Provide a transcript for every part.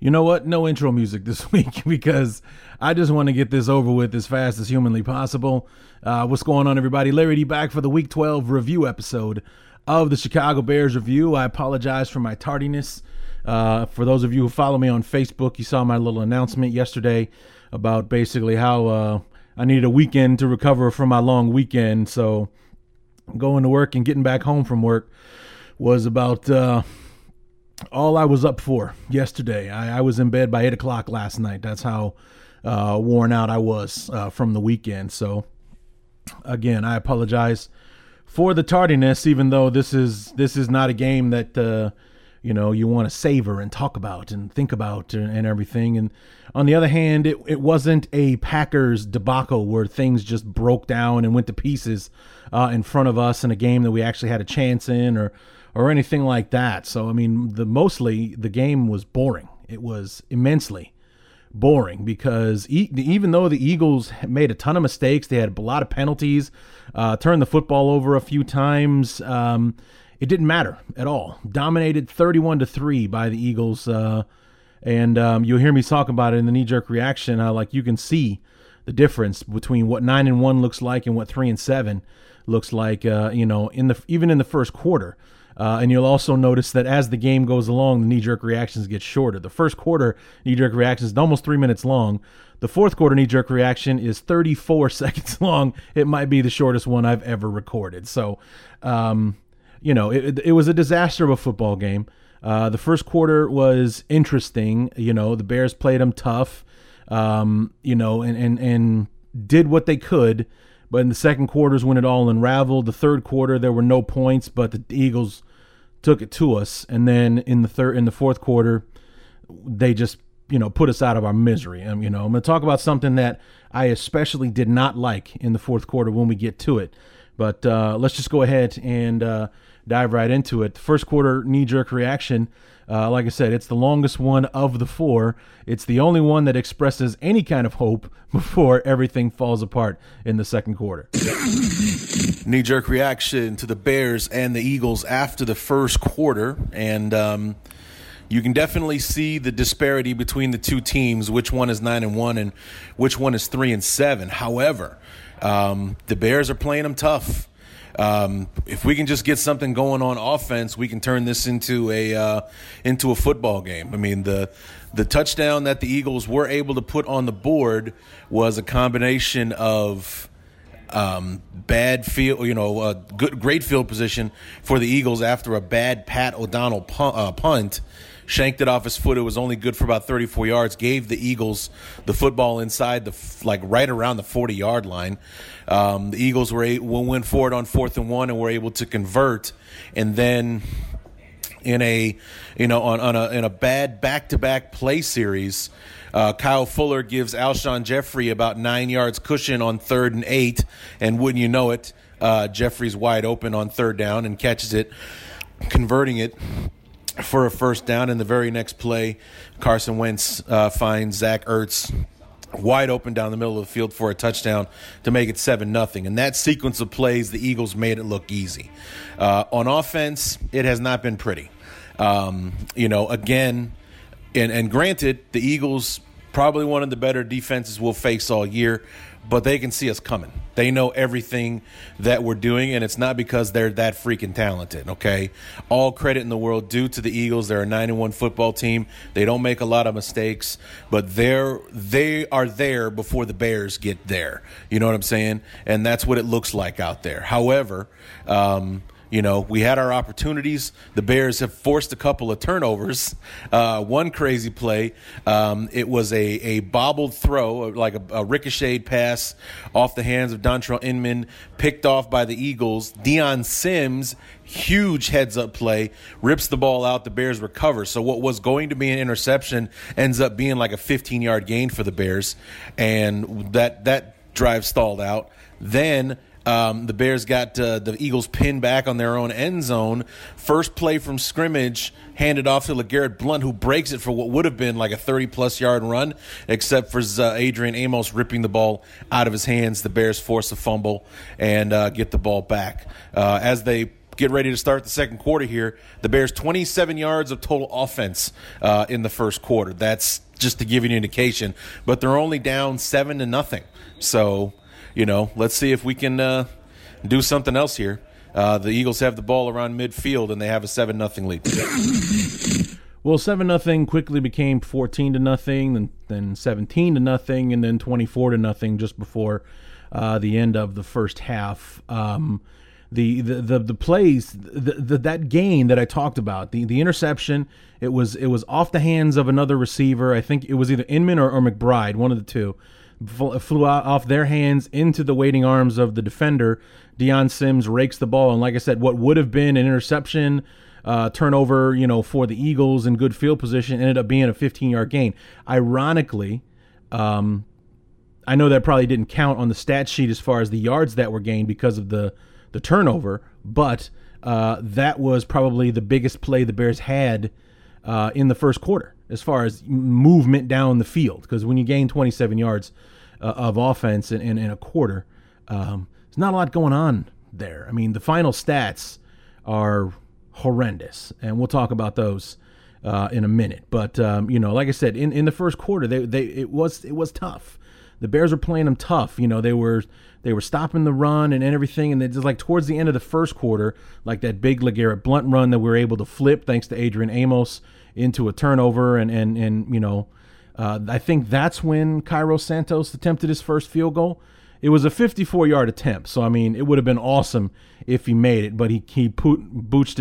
You know what? No intro music this week because I just want to get this over with as fast as humanly possible. What's going on, everybody? Larry D back for the Week 12 review episode of the Chicago Bears Review. I apologize for my tardiness. For those of you who follow me on Facebook, you saw my little announcement yesterday about basically how I needed a weekend to recover from my long weekend. So going to work and getting back home from work was about all I was up for yesterday. I was in bed by 8 o'clock last night. That's how worn out I was from the weekend. So again, I apologize for the tardiness, even though this is not a game that you want to savor and talk about and think about and everything. And on the other hand, it wasn't a Packers debacle where things just broke down and went to pieces in front of us in a game that we actually had a chance in or anything like that. So I mean, mostly the game was boring. It was immensely boring because even though the Eagles made a ton of mistakes, they had a lot of penalties, turned the football over a few times. It didn't matter at all. Dominated 31-3 by the Eagles. You'll hear me talk about it in the knee-jerk reaction. You can see the difference between what 9-1 looks like and what 3-7 looks like, even in the first quarter. And you'll also notice that as the game goes along, the knee-jerk reactions get shorter. The first quarter knee-jerk reactions is almost 3 minutes long. The fourth quarter knee-jerk reaction is 34 seconds long. It might be the shortest one I've ever recorded. So, it was a disaster of a football game. The first quarter was interesting. The Bears played them tough, and did what they could. But in the second quarter is when it all unraveled. The third quarter, there were no points, but the Eagles took it to us. And then in the fourth quarter, they just, put us out of our misery. I'm going to talk about something that I especially did not like in the fourth quarter when we get to it. But let's just go ahead and dive right into it. The first quarter knee-jerk reaction, like I said, it's the longest one of the four. It's the only one that expresses any kind of hope before everything falls apart in the second quarter. Knee-jerk reaction to the Bears and the Eagles after the first quarter. And you can definitely see the disparity between the two teams, which one is 9-1 and which one is 3-7. However, the Bears are playing them tough. If we can just get something going on offense, we can turn this into a football game. I mean, the touchdown that the Eagles were able to put on the board was a combination of great field position for the Eagles after a bad Pat O'Donnell punt. Shanked it off his foot. It was only good for about 34 yards. Gave the Eagles the football inside right around the 40-yard line. The Eagles went forward on 4th and 1 and were able to convert. And then in a bad back-to-back play series, Kyle Fuller gives Alshon Jeffrey about 9 yards cushion on 3rd and 8, and wouldn't you know it, Jeffrey's wide open on 3rd down and catches it, converting it for a 1st down. In the very next play, Carson Wentz finds Zach Ertz wide open down the middle of the field for a touchdown to make it 7-0. And that sequence of plays, the Eagles made it look easy. On offense, it has not been pretty. Again, and granted, the Eagles probably one of the better defenses we'll face all year, but they can see us coming. They know everything that we're doing, and it's not because they're that freaking talented, okay? All credit in the world due to the Eagles. They're a 9-1 football team. They don't make a lot of mistakes, but they are there before the Bears get there. You know what I'm saying? And that's what it looks like out there. However, You know, we had our opportunities. The Bears have forced a couple of turnovers. One crazy play, it was a bobbled throw, like a ricocheted pass off the hands of Dontrell Inman, picked off by the Eagles. Deion Sims, huge heads-up play, rips the ball out. The Bears recover. So what was going to be an interception ends up being like a 15-yard gain for the Bears, and that drive stalled out. Then the Bears got the Eagles pinned back on their own end zone. First play from scrimmage, handed off to LeGarrette Blount, who breaks it for what would have been like a 30-plus yard run, except for Adrian Amos ripping the ball out of his hands. The Bears force a fumble and get the ball back. As they get ready to start the second quarter here, the Bears 27 yards of total offense in the first quarter. That's just to give you an indication. But they're only down 7-0. So, you know, let's see if we can do something else here. The Eagles have the ball around midfield, and they have a 7-0 lead. Well, 7-0 quickly became 14-0, then 17-0, and then 24-0 just before the end of the first half. The plays, that gain that I talked about, the interception, it was off the hands of another receiver. I think it was either Inman or McBride, one of the two. Flew out off their hands into the waiting arms of the defender. Deion Sims rakes the ball, and like I said, what would have been an interception, turnover, you know, for the Eagles in good field position, ended up being a 15-yard gain. Ironically, I know that probably didn't count on the stat sheet as far as the yards that were gained because of the turnover, but that was probably the biggest play the Bears had in the first quarter, as far as movement down the field. Because when you gain 27 yards of offense in a quarter, there's not a lot going on there. I mean, the final stats are horrendous, and we'll talk about those in a minute. But, you know, like I said, in the first quarter, it was tough. The Bears were playing them tough. You know, they were stopping the run and everything. And then just like towards the end of the first quarter, like that big LeGarrette Blount run that we were able to flip thanks to Adrian Amos into a turnover. And you know, I think that's when Cairo Santos attempted his first field goal. It was a 54-yard attempt. So, I mean, it would have been awesome if he made it. But he pooched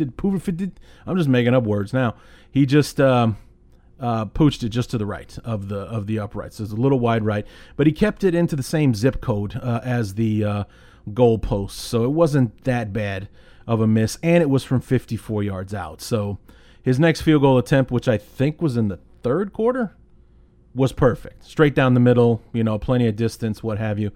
it. I'm just making up words now. He just... pooched it just to the right of the uprights. So it's a little wide right, but he kept it into the same zip code as the goal post, so it wasn't that bad of a miss, and it was from 54 yards out. So his next field goal attempt, which I think was in the third quarter, was perfect. Straight down the middle, you know, plenty of distance, what have you.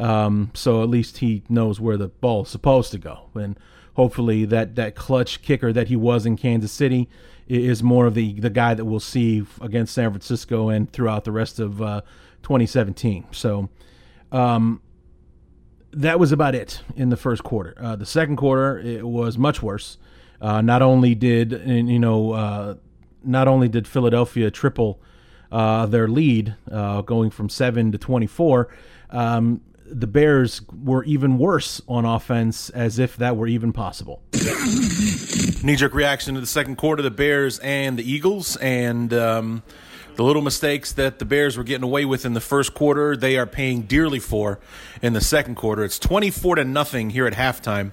So at least he knows where the ball is supposed to go. And hopefully that clutch kicker that he was in Kansas City is more of the guy that we'll see against San Francisco and throughout the rest of 2017. So that was about it in the first quarter. The second quarter, it was much worse. Not only did Philadelphia triple their lead, going from 7 to 24. The Bears were even worse on offense, as if that were even possible. Knee-jerk reaction to the second quarter, the Bears and the Eagles, and the little mistakes that the Bears were getting away with in the first quarter, they are paying dearly for in the second quarter. It's 24-0 here at halftime,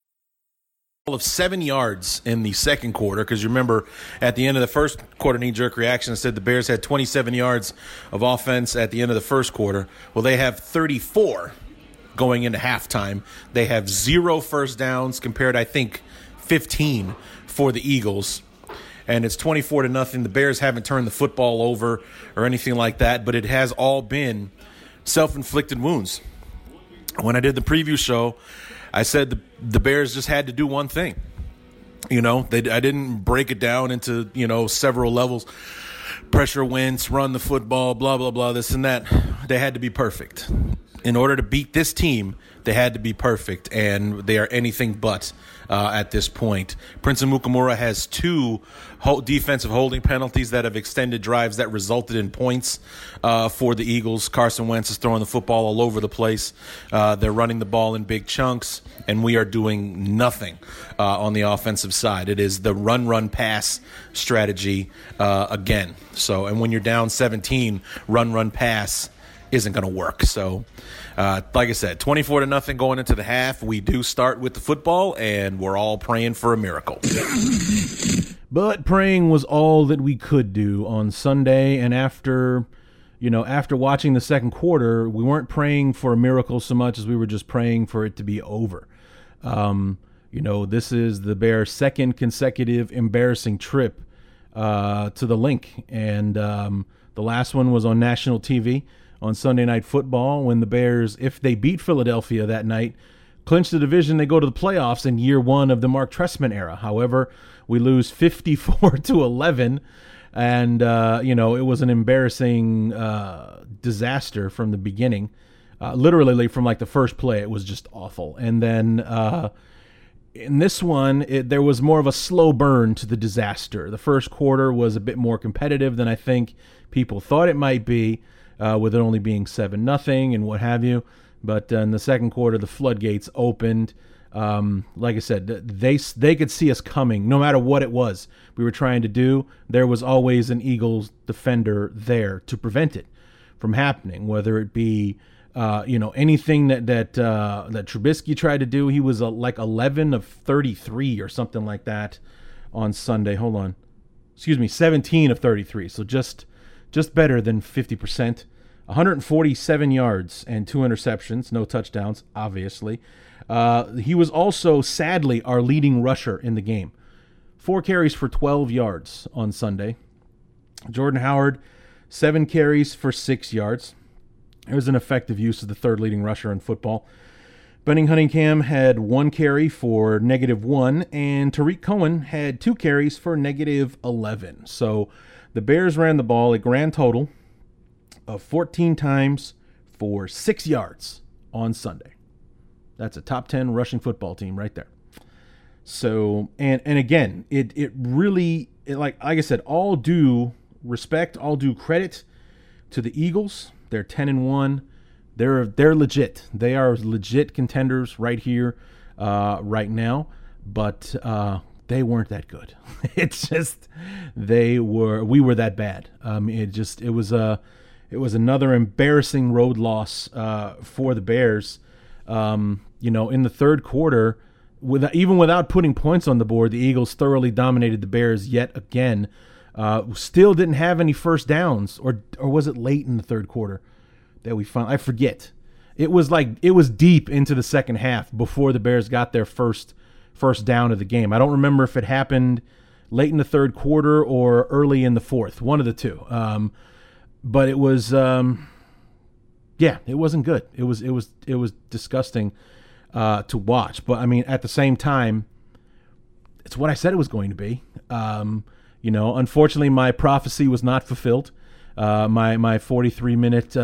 Of 7 yards in the second quarter, because you remember at the end of the first quarter, knee-jerk reaction said the Bears had 27 yards of offense at the end of the first quarter. Well, they have 34 going into halftime. They have 0 first downs compared, I think, 15 for the Eagles. And it's 24-0. The Bears haven't turned the football over or anything like that, but it has all been self-inflicted wounds. When I did the preview show, I said the Bears just had to do one thing. You know, I didn't break it down into, you know, several levels. Pressure Wentz, run the football, blah, blah, blah, this and that. They had to be perfect. In order to beat this team, they had to be perfect, and they are anything but at this point. Prince of Mukamura has 2 defensive holding penalties that have extended drives that resulted in points for the Eagles. Carson Wentz is throwing the football all over the place. They're running the ball in big chunks, and we are doing nothing on the offensive side. It is the run-run-pass strategy again. So, and when you're down 17, run-run-pass isn't going to work. So, like I said, 24-0 going into the half. We do start with the football, and we're all praying for a miracle. But praying was all that we could do on Sunday, and after watching the second quarter, we weren't praying for a miracle so much as we were just praying for it to be over. This is the Bears' second consecutive embarrassing trip to the link, and the last one was on national TV on Sunday Night Football, when the Bears, if they beat Philadelphia that night, clinch the division, they go to the playoffs in year one of the Mark Trestman era. However, we lose 54-11, and it was an embarrassing disaster from the beginning. Literally from like the first play, it was just awful. And then in this one, there was more of a slow burn to the disaster. The first quarter was a bit more competitive than I think people thought it might be. With it only being 7-0 and what have you. But in the second quarter, the floodgates opened. Like I said, they could see us coming no matter what it was we were trying to do. There was always an Eagles defender there to prevent it from happening, whether it be anything that Trubisky tried to do. He was like 11 of 33 or something like that on Sunday. 17 of 33. So just better than 50%. 147 yards and 2 interceptions, no touchdowns, obviously. He was also, sadly, our leading rusher in the game. 4 carries for 12 yards on Sunday. Jordan Howard, 7 carries for 6 yards. It was an effective use of the third leading rusher in football. Benning Hunningham had 1 carry for -1, and Tariq Cohen had 2 carries for -11. So the Bears ran the ball a grand total of 14 times for 6 yards on Sunday. That's a top 10 rushing football team right there. So, and again, it really, like I said, all due respect, all due credit to the Eagles. They're 10-1. They're legit. They are legit contenders right here, right now. But they weren't that good. It's just we were that bad. It was another embarrassing road loss for the Bears. In the third quarter, even without putting points on the board, the Eagles thoroughly dominated the Bears yet again. Still didn't have any first downs, or was it late in the third quarter that we found? I forget. It was deep into the second half before the Bears got their first down of the game. I don't remember if it happened late in the third quarter or early in the fourth, one of the two. But it was, it wasn't good. It was disgusting to watch. But I mean, at the same time, it's what I said it was going to be. Unfortunately, my prophecy was not fulfilled. My 43-minute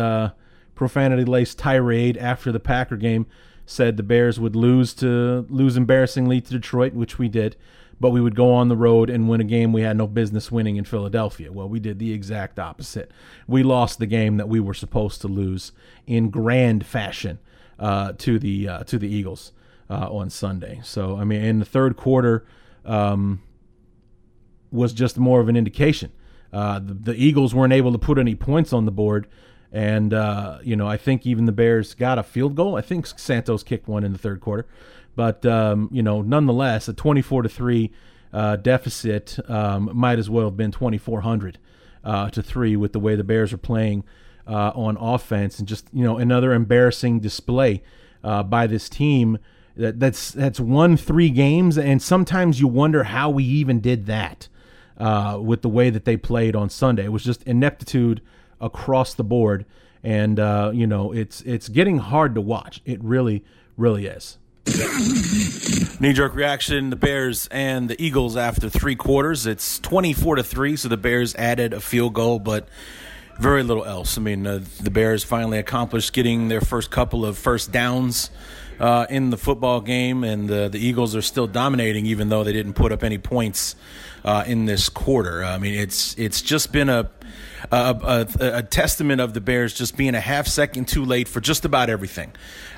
profanity-laced tirade after the Packer game said the Bears would lose embarrassingly to Detroit, which we did, but we would go on the road and win a game we had no business winning in Philadelphia. Well, we did the exact opposite. We lost the game that we were supposed to lose in grand fashion to the Eagles on Sunday. So, I mean, in the third quarter was just more of an indication The Eagles weren't able to put any points on the board. And, you know, I think even the Bears got a field goal. I think Santos kicked one in the third quarter. But, you know, nonetheless, a 24-3 deficit might as well have been 2,400 to 3 with the way the Bears are playing on offense. And just, you know, another embarrassing display by this team that's won 3 games. And sometimes you wonder how we even did that with the way that they played on Sunday. It was just ineptitude across the board, and you know, it's getting hard to watch. It really is. Knee-jerk reaction, the Bears and the Eagles after 3 quarters. It's 24-3, so the Bears added a field goal, but very little else. I mean, the Bears finally accomplished getting their first couple of first downs in the football game, and the Eagles are still dominating, even though they didn't put up any points in this quarter. I mean, it's just been a testament of the Bears just being a half second too late for just about everything.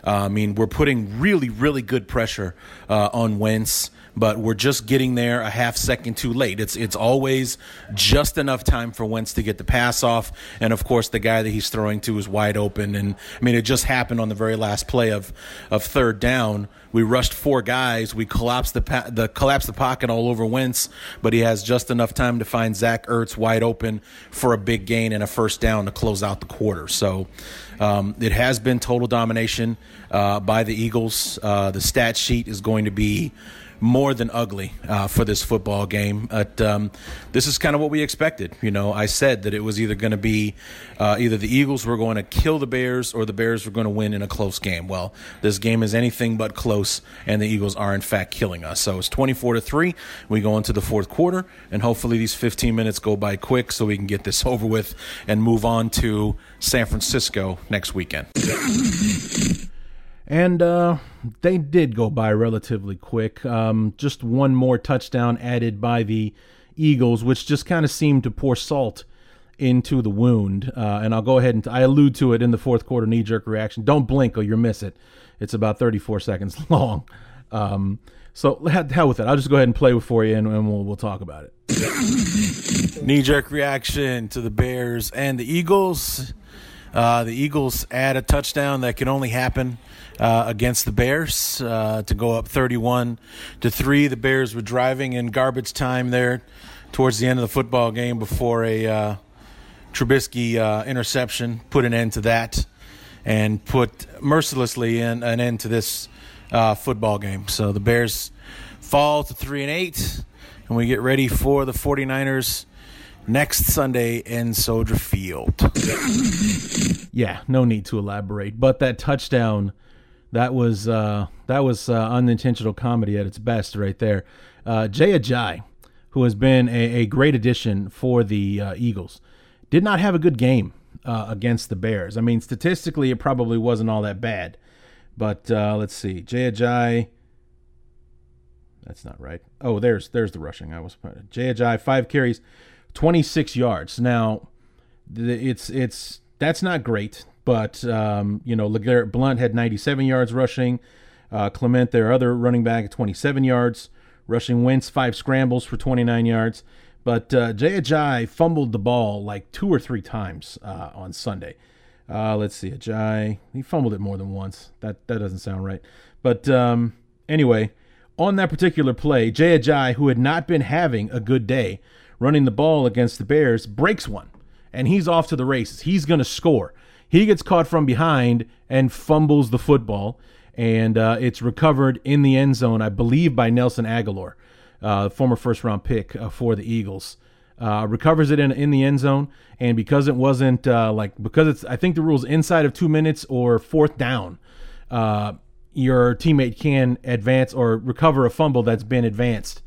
I mean, we're putting really good pressure on Wentz, but we're just getting there a half second too late. It's always just enough time for Wentz to get the pass off, and of course the guy that he's throwing to is wide open. And I mean, it just happened on the very last play of third down. We rushed 4 guys. We collapsed the pocket all over Wentz, but he has just enough time to find Zach Ertz wide open for a big gain and a first down to close out the quarter. So it has been total domination by the Eagles. The stat sheet is going to be more than ugly for this football game. But this is kind of what we expected. You know, I said that it was either going to be either the Eagles were going to kill the Bears or the Bears were going to win in a close game. Well, this game is anything but close, and the Eagles are, in fact, killing us. So it's 24-3. We go into the fourth quarter, and hopefully these 15 minutes go by quick so we can get this over with and move on to San Francisco next weekend. And they did go by relatively quick. Just one more touchdown added by the Eagles, which just kind of seemed to pour salt into the wound. And I'll go ahead and I allude to it in the fourth quarter knee-jerk reaction. Don't blink or you'll miss it. It's about 34 seconds long. So hell with it. I'll just go ahead and play it for you, and we'll talk about it. Knee-jerk reaction to the Bears and the Eagles. The Eagles add a touchdown that can only happen against the Bears to go up 31-3. The Bears were driving in garbage time there towards the end of the football game before a Trubisky interception put an end to that and put mercilessly an end to this football game. So the Bears fall to 3-8, and we get ready for the 49ers next Sunday in Soldier Field. Yeah, no need to elaborate. But that touchdown, that was unintentional comedy at its best right there. Jay Ajayi, who has been a great addition for the Eagles, did not have a good game against the Bears. I mean, statistically, it probably wasn't all that bad. But let's see. Jay Ajayi. That's not right. Oh, there's the rushing. Jay Ajayi, 5 carries, 26 yards. Now, it's that's not great, but you know, LeGarrette Blount had 97 yards rushing. Clement, their other running back, at 27 yards rushing. Wentz, 5 scrambles for 29 yards. But Jay Ajayi fumbled the ball like 2 or 3 times on Sunday. Let's see, Ajayi, he fumbled it more than once. That doesn't sound right. But anyway, on that particular play, Jay Ajayi, who had not been having a good day running the ball against the Bears, breaks one, and he's off to the races. He's going to score. He gets caught from behind and fumbles the football, and it's recovered in the end zone, I believe, by Nelson Aguilar, former first-round pick for the Eagles. Recovers it in the end zone, and because it wasn't I think the rule's inside of 2 minutes or fourth down, your teammate can advance or recover a fumble that's been advanced.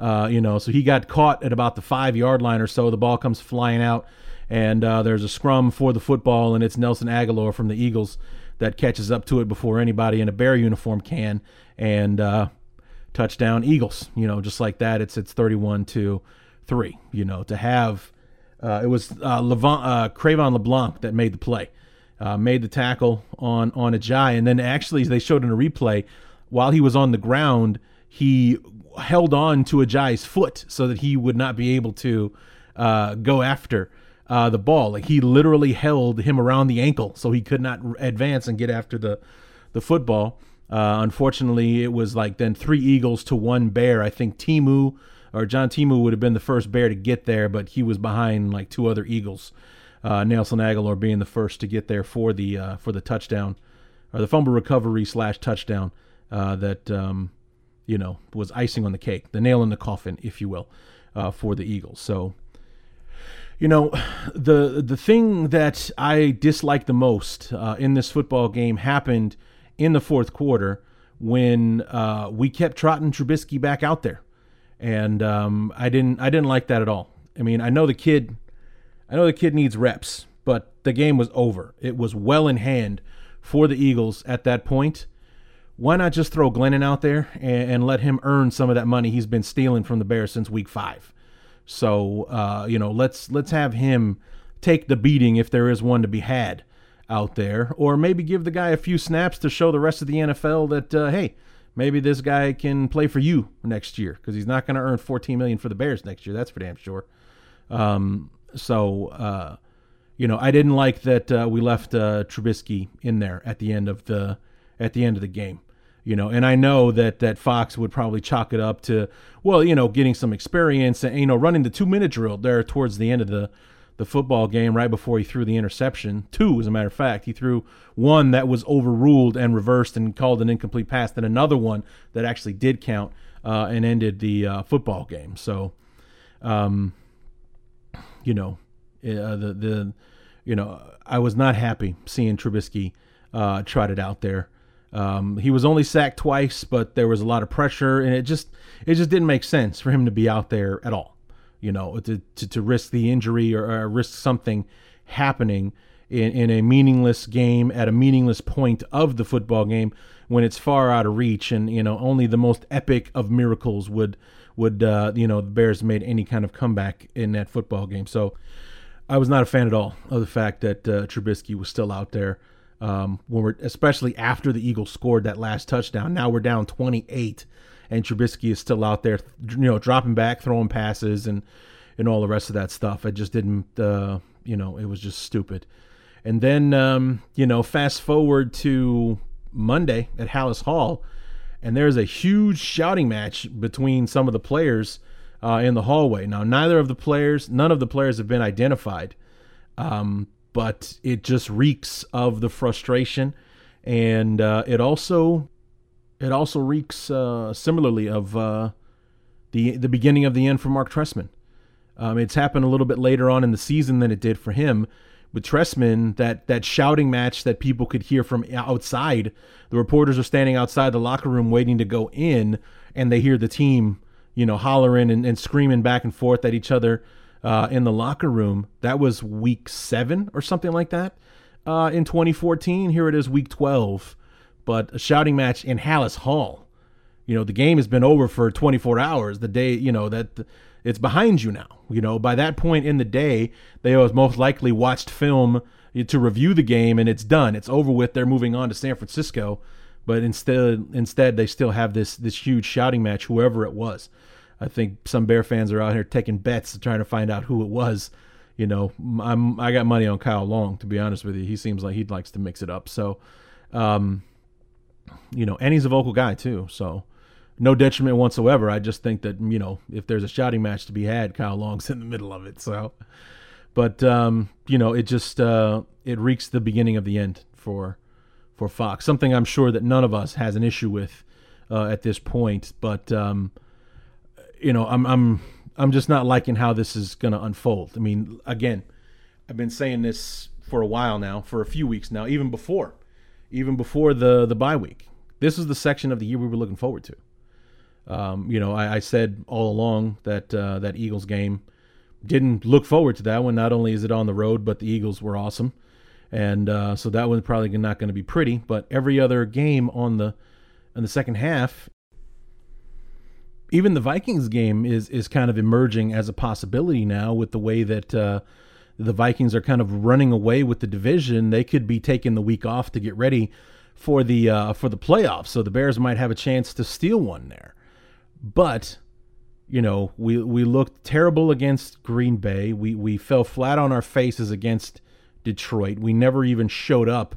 You know, so he got caught at about the 5-yard line or so. The ball comes flying out, and there's a scrum for the football, and it's Nelson Aguilar from the Eagles that catches up to it before anybody in a Bear uniform can, and touchdown Eagles. You know, just like that, it's 31-3. You know, to have it was Levant Cravon LeBlanc that made the play, made the tackle on Ajayi, and then actually they showed in a replay while he was on the ground, he held on to Ajayi's foot so that he would not be able to go after the ball. Like, he literally held him around the ankle so he could not advance and get after the football. Unfortunately, it was like then 3 Eagles to 1 Bear. I think Timu or John Timu would have been the first Bear to get there, but he was behind like 2 other Eagles. Nelson Aguilar being the first to get there for the touchdown, or the fumble recovery slash touchdown that was icing on the cake, the nail in the coffin, if you will, for the Eagles. So, the thing that I dislike the most in this football game happened in the fourth quarter when we kept trotting Trubisky back out there, and I didn't like that at all. I mean, I know the kid needs reps, but the game was over. It was well in hand for the Eagles at that point. Why not just throw Glennon out there and let him earn some of that money he's been stealing from the Bears since week 5? So, let's have him take the beating if there is one to be had out there, or maybe give the guy a few snaps to show the rest of the NFL that, hey, maybe this guy can play for you next year, because he's not going to earn $14 million for the Bears next year. That's for damn sure. I didn't like that we left Trubisky in there at the end of the game, and I know that Fox would probably chalk it up to, well, getting some experience and, running the 2-minute drill there towards the end of the football game, right before he threw the interception. 2, as a matter of fact. He threw 1 that was overruled and reversed and called an incomplete pass, then another 1 that actually did count and ended the football game. So, I was not happy seeing Trubisky trotted out there. He was only sacked twice, but there was a lot of pressure, and it just didn't make sense for him to be out there at all. To risk the injury or risk something happening in a meaningless game at a meaningless point of the football game when it's far out of reach, and only the most epic of miracles would the Bears made any kind of comeback in that football game. So I was not a fan at all of the fact that Trubisky was still out there, especially after the Eagles scored that last touchdown. Now we're down 28, and Trubisky is still out there, dropping back, throwing passes, and all the rest of that stuff. I just didn't, it was just stupid. And then, fast forward to Monday at Hallis Hall, and there's a huge shouting match between some of the players in the hallway. Now, none of the players have been identified, but it just reeks of the frustration, and it also reeks similarly of the beginning of the end for Mark Trestman. It's happened a little bit later on in the season than it did for him. With Trestman, that shouting match that people could hear from outside, the reporters are standing outside the locker room waiting to go in, and they hear the team, hollering and screaming back and forth at each other in the locker room. That was week 7 or something like that in 2014. Here it is week 12, but a shouting match in Hallis Hall. The game has been over for 24 hours. The day, that it's behind you now. By that point in the day, they have most likely watched film to review the game, and it's done. It's over with. They're moving on to San Francisco, but instead they still have this huge shouting match. Whoever it was, I think some Bear fans are out here taking bets trying to find out who it was. I got money on Kyle Long, to be honest with you. He seems like he likes to mix it up. So, and he's a vocal guy too. So. No detriment whatsoever. I just think that, if there's a shouting match to be had, Kyle Long's in the middle of it. So, but, it just, it reeks the beginning of the end for Fox, something I'm sure that none of us has an issue with, at this point. But, I'm just not liking how this is going to unfold. I mean, again, I've been saying this for a while now, for a few weeks now, even before the bye week. This is the section of the year we were looking forward to. I said all along that that Eagles game, didn't look forward to that one. Not only is it on the road, but the Eagles were awesome. And so that one's probably not going to be pretty. But every other game in the second half, even the Vikings game is kind of emerging as a possibility now with the way that the Vikings are kind of running away with the division. They could be taking the week off to get ready for the playoffs. So the Bears might have a chance to steal one there. But you know, we looked terrible against Green Bay. We fell flat on our faces against Detroit. We never even showed up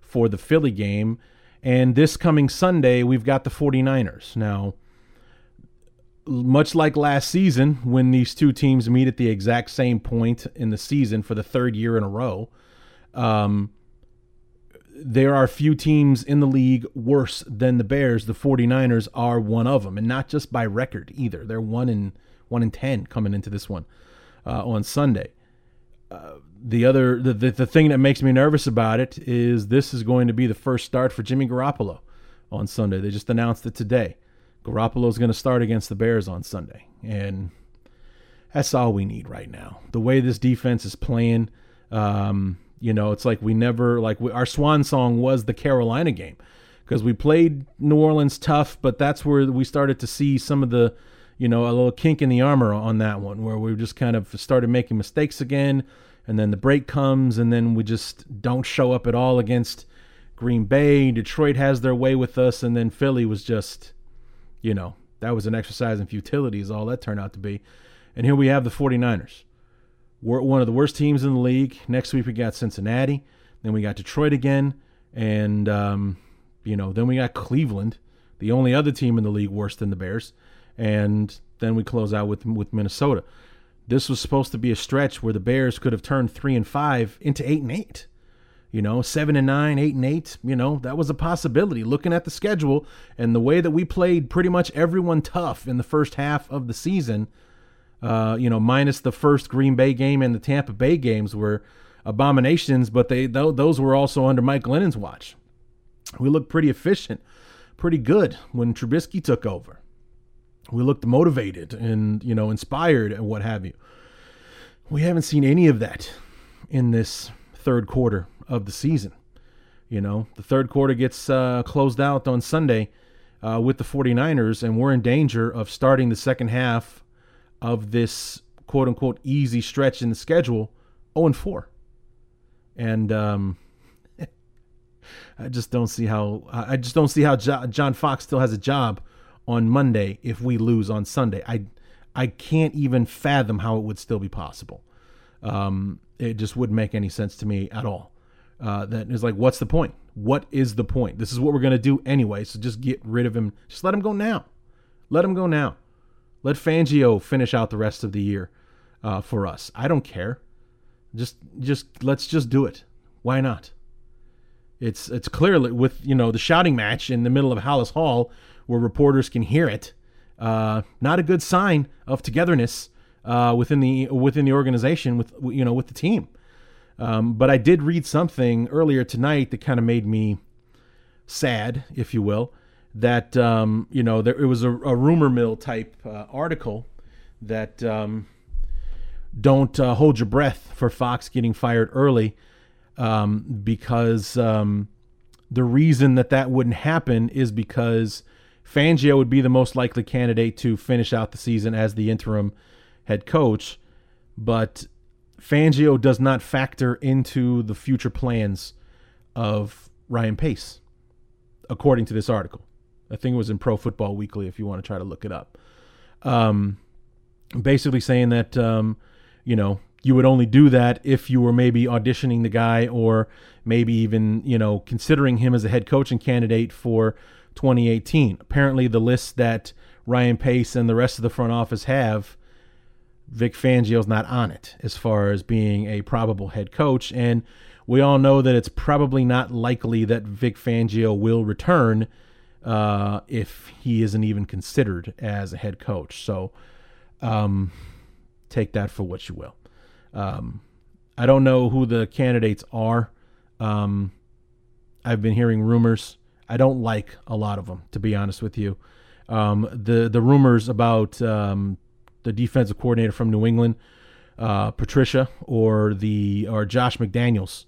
for the Philly game. And this coming Sunday, we've got the 49ers. Now, much like last season, when these two teams meet at the exact same point in the season for the third year in a row, there are few teams in the league worse than the Bears. The 49ers are one of them, and not just by record either. They're 1-10 coming into this one on Sunday. The thing that makes me nervous about it is this is going to be the first start for Jimmy Garoppolo on Sunday. They just announced it today. Garoppolo's going to start against the Bears on Sunday, and that's all we need right now. The way this defense is playing, you know, it's like we never, like we, our swan song was the Carolina game, because we played New Orleans tough, but that's where we started to see some of the, you know, a little kink in the armor on that one, where we just kind of started making mistakes again, and then the break comes, and then we just don't show up at all against Green Bay. Detroit has their way with us, and then Philly was just, you know, that was an exercise in futility is all that turned out to be. And here we have the 49ers. We're one of the worst teams in the league. Next week we got Cincinnati. Then we got Detroit again. And, you know, then we got Cleveland, the only other team in the league worse than the Bears. And then we close out with Minnesota. This was supposed to be a stretch where the Bears could have turned 3-5 into 8-8. You know, 7-9, 8-8, you know, that was a possibility. Looking at the schedule and the way that we played pretty much everyone tough in the first half of the season, you know, minus the first Green Bay game and the Tampa Bay games were abominations, but those were also under Mike Glennon's watch. We looked pretty efficient, pretty good when Trubisky took over. We looked motivated and, you know, inspired and what have you. We haven't seen any of that in this third quarter of the season. You know, the third quarter gets closed out on Sunday with the 49ers, and we're in danger of starting the second half of this quote-unquote easy stretch in the schedule 0-4. And I just don't see how John Fox still has a job on Monday if we lose on Sunday. I can't even fathom how it would still be possible. It just wouldn't make any sense to me at all. That is like, what's the point? What is the point? This is what we're going to do anyway, so just get rid of him. Just let him go now. Let him go now. Let Fangio finish out the rest of the year for us. I don't care. Just let's just do it. Why not? It's clearly with, you know, the shouting match in the middle of Hollis Hall where reporters can hear it. Not a good sign of togetherness within the organization, with the team. But I did read something earlier tonight that kind of made me sad, if you will, that, you know, there, it was a rumor mill type article that don't hold your breath for Fox getting fired early because the reason that wouldn't happen is because Fangio would be the most likely candidate to finish out the season as the interim head coach. But Fangio does not factor into the future plans of Ryan Pace, according to this article. I think it was in Pro Football Weekly, if you want to try to look it up. Basically saying that, you know, you would only do that if you were maybe auditioning the guy or maybe even, you know, considering him as a head coaching candidate for 2018. Apparently the list that Ryan Pace and the rest of the front office have, Vic Fangio's not on it as far as being a probable head coach. And we all know that it's probably not likely that Vic Fangio will return if he isn't even considered as a head coach. So take that for what you will. I don't know who the candidates are. I've been hearing rumors. I don't like a lot of them, to be honest with you. The rumors about the defensive coordinator from New England, Patricia, or Josh McDaniels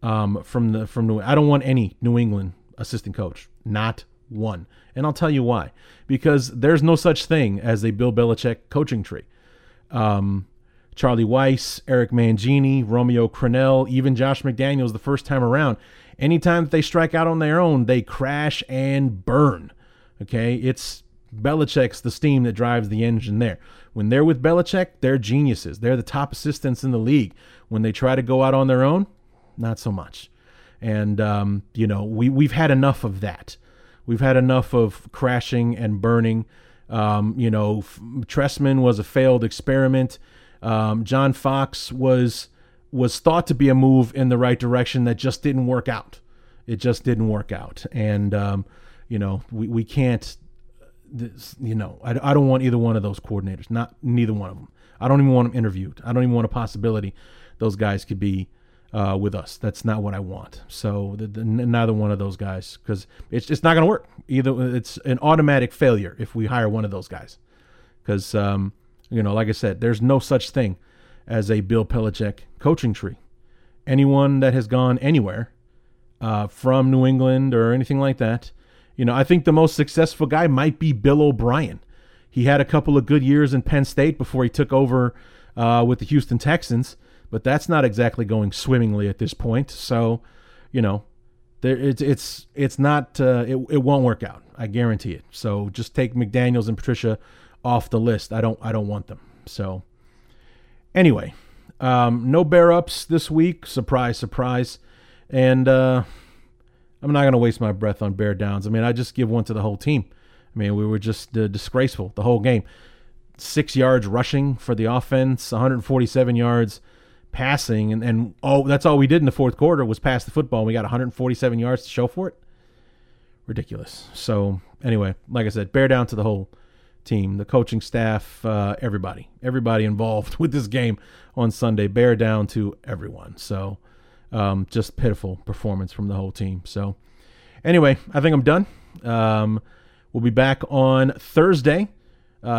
from New England. I don't want any New England assistant coach, not one. And I'll tell you why, because there's no such thing as a Bill Belichick coaching tree. Charlie Weiss, Eric Mangini, Romeo Crennel, even Josh McDaniels the first time around, anytime that they strike out on their own, they crash and burn. Okay. It's Belichick's the steam that drives the engine there. When they're with Belichick, they're geniuses. They're the top assistants in the league. When they try to go out on their own, not so much. And, you know, we've had enough of that. We've had enough of crashing and burning. You know, Trestman was a failed experiment. John Fox was thought to be a move in the right direction that just didn't work out. It just didn't work out. And, you know, we can't, this, you know, I don't want either one of those coordinators, neither one of them. I don't even want them interviewed. I don't even want a possibility those guys could be with us. That's not what I want. So neither one of those guys, because it's not going to work. Either it's an automatic failure if we hire one of those guys, because you know, like I said, there's no such thing as a Bill Belichick coaching tree. Anyone that has gone anywhere from New England or anything like that, you know, I think the most successful guy might be Bill O'Brien. He had a couple of good years in Penn State before he took over with the Houston Texans, but that's not exactly going swimmingly at this point. So, you know, there, it's not it won't work out. I guarantee it. So just take McDaniels and Patricia off the list. I don't want them. So anyway, no bear ups this week. Surprise, surprise, and. I'm not going to waste my breath on bear downs. I mean, I just give one to the whole team. I mean, we were just disgraceful the whole game. 6 yards rushing for the offense, 147 yards passing, and that's all we did in the fourth quarter was pass the football, and we got 147 yards to show for it. Ridiculous. So anyway, like I said, bear down to the whole team, the coaching staff, everybody involved with this game on Sunday. Bear down to everyone. So. Just pitiful performance from the whole team. So anyway, I think I'm done. We'll be back on Thursday.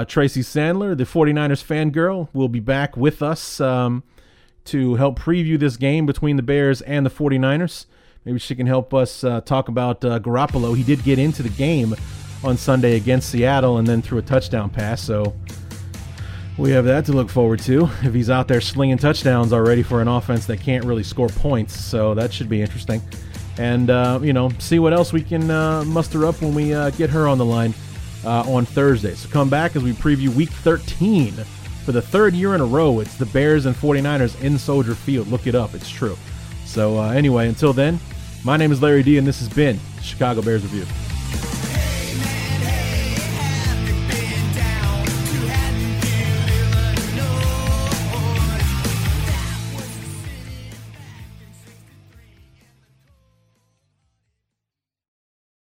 Tracy Sandler, the 49ers fangirl, will be back with us to help preview this game between the Bears and the 49ers. Maybe she can help us talk about Garoppolo. He did get into the game on Sunday against Seattle and then threw a touchdown pass. So we have that to look forward to if he's out there slinging touchdowns already for an offense that can't really score points. So that should be interesting. And, you know, see what else we can muster up when we get her on the line on Thursday. So come back as we preview Week 13 for the third year in a row. It's the Bears and 49ers in Soldier Field. Look it up. It's true. So anyway, until then, my name is Larry D, and this has been Chicago Bears Review.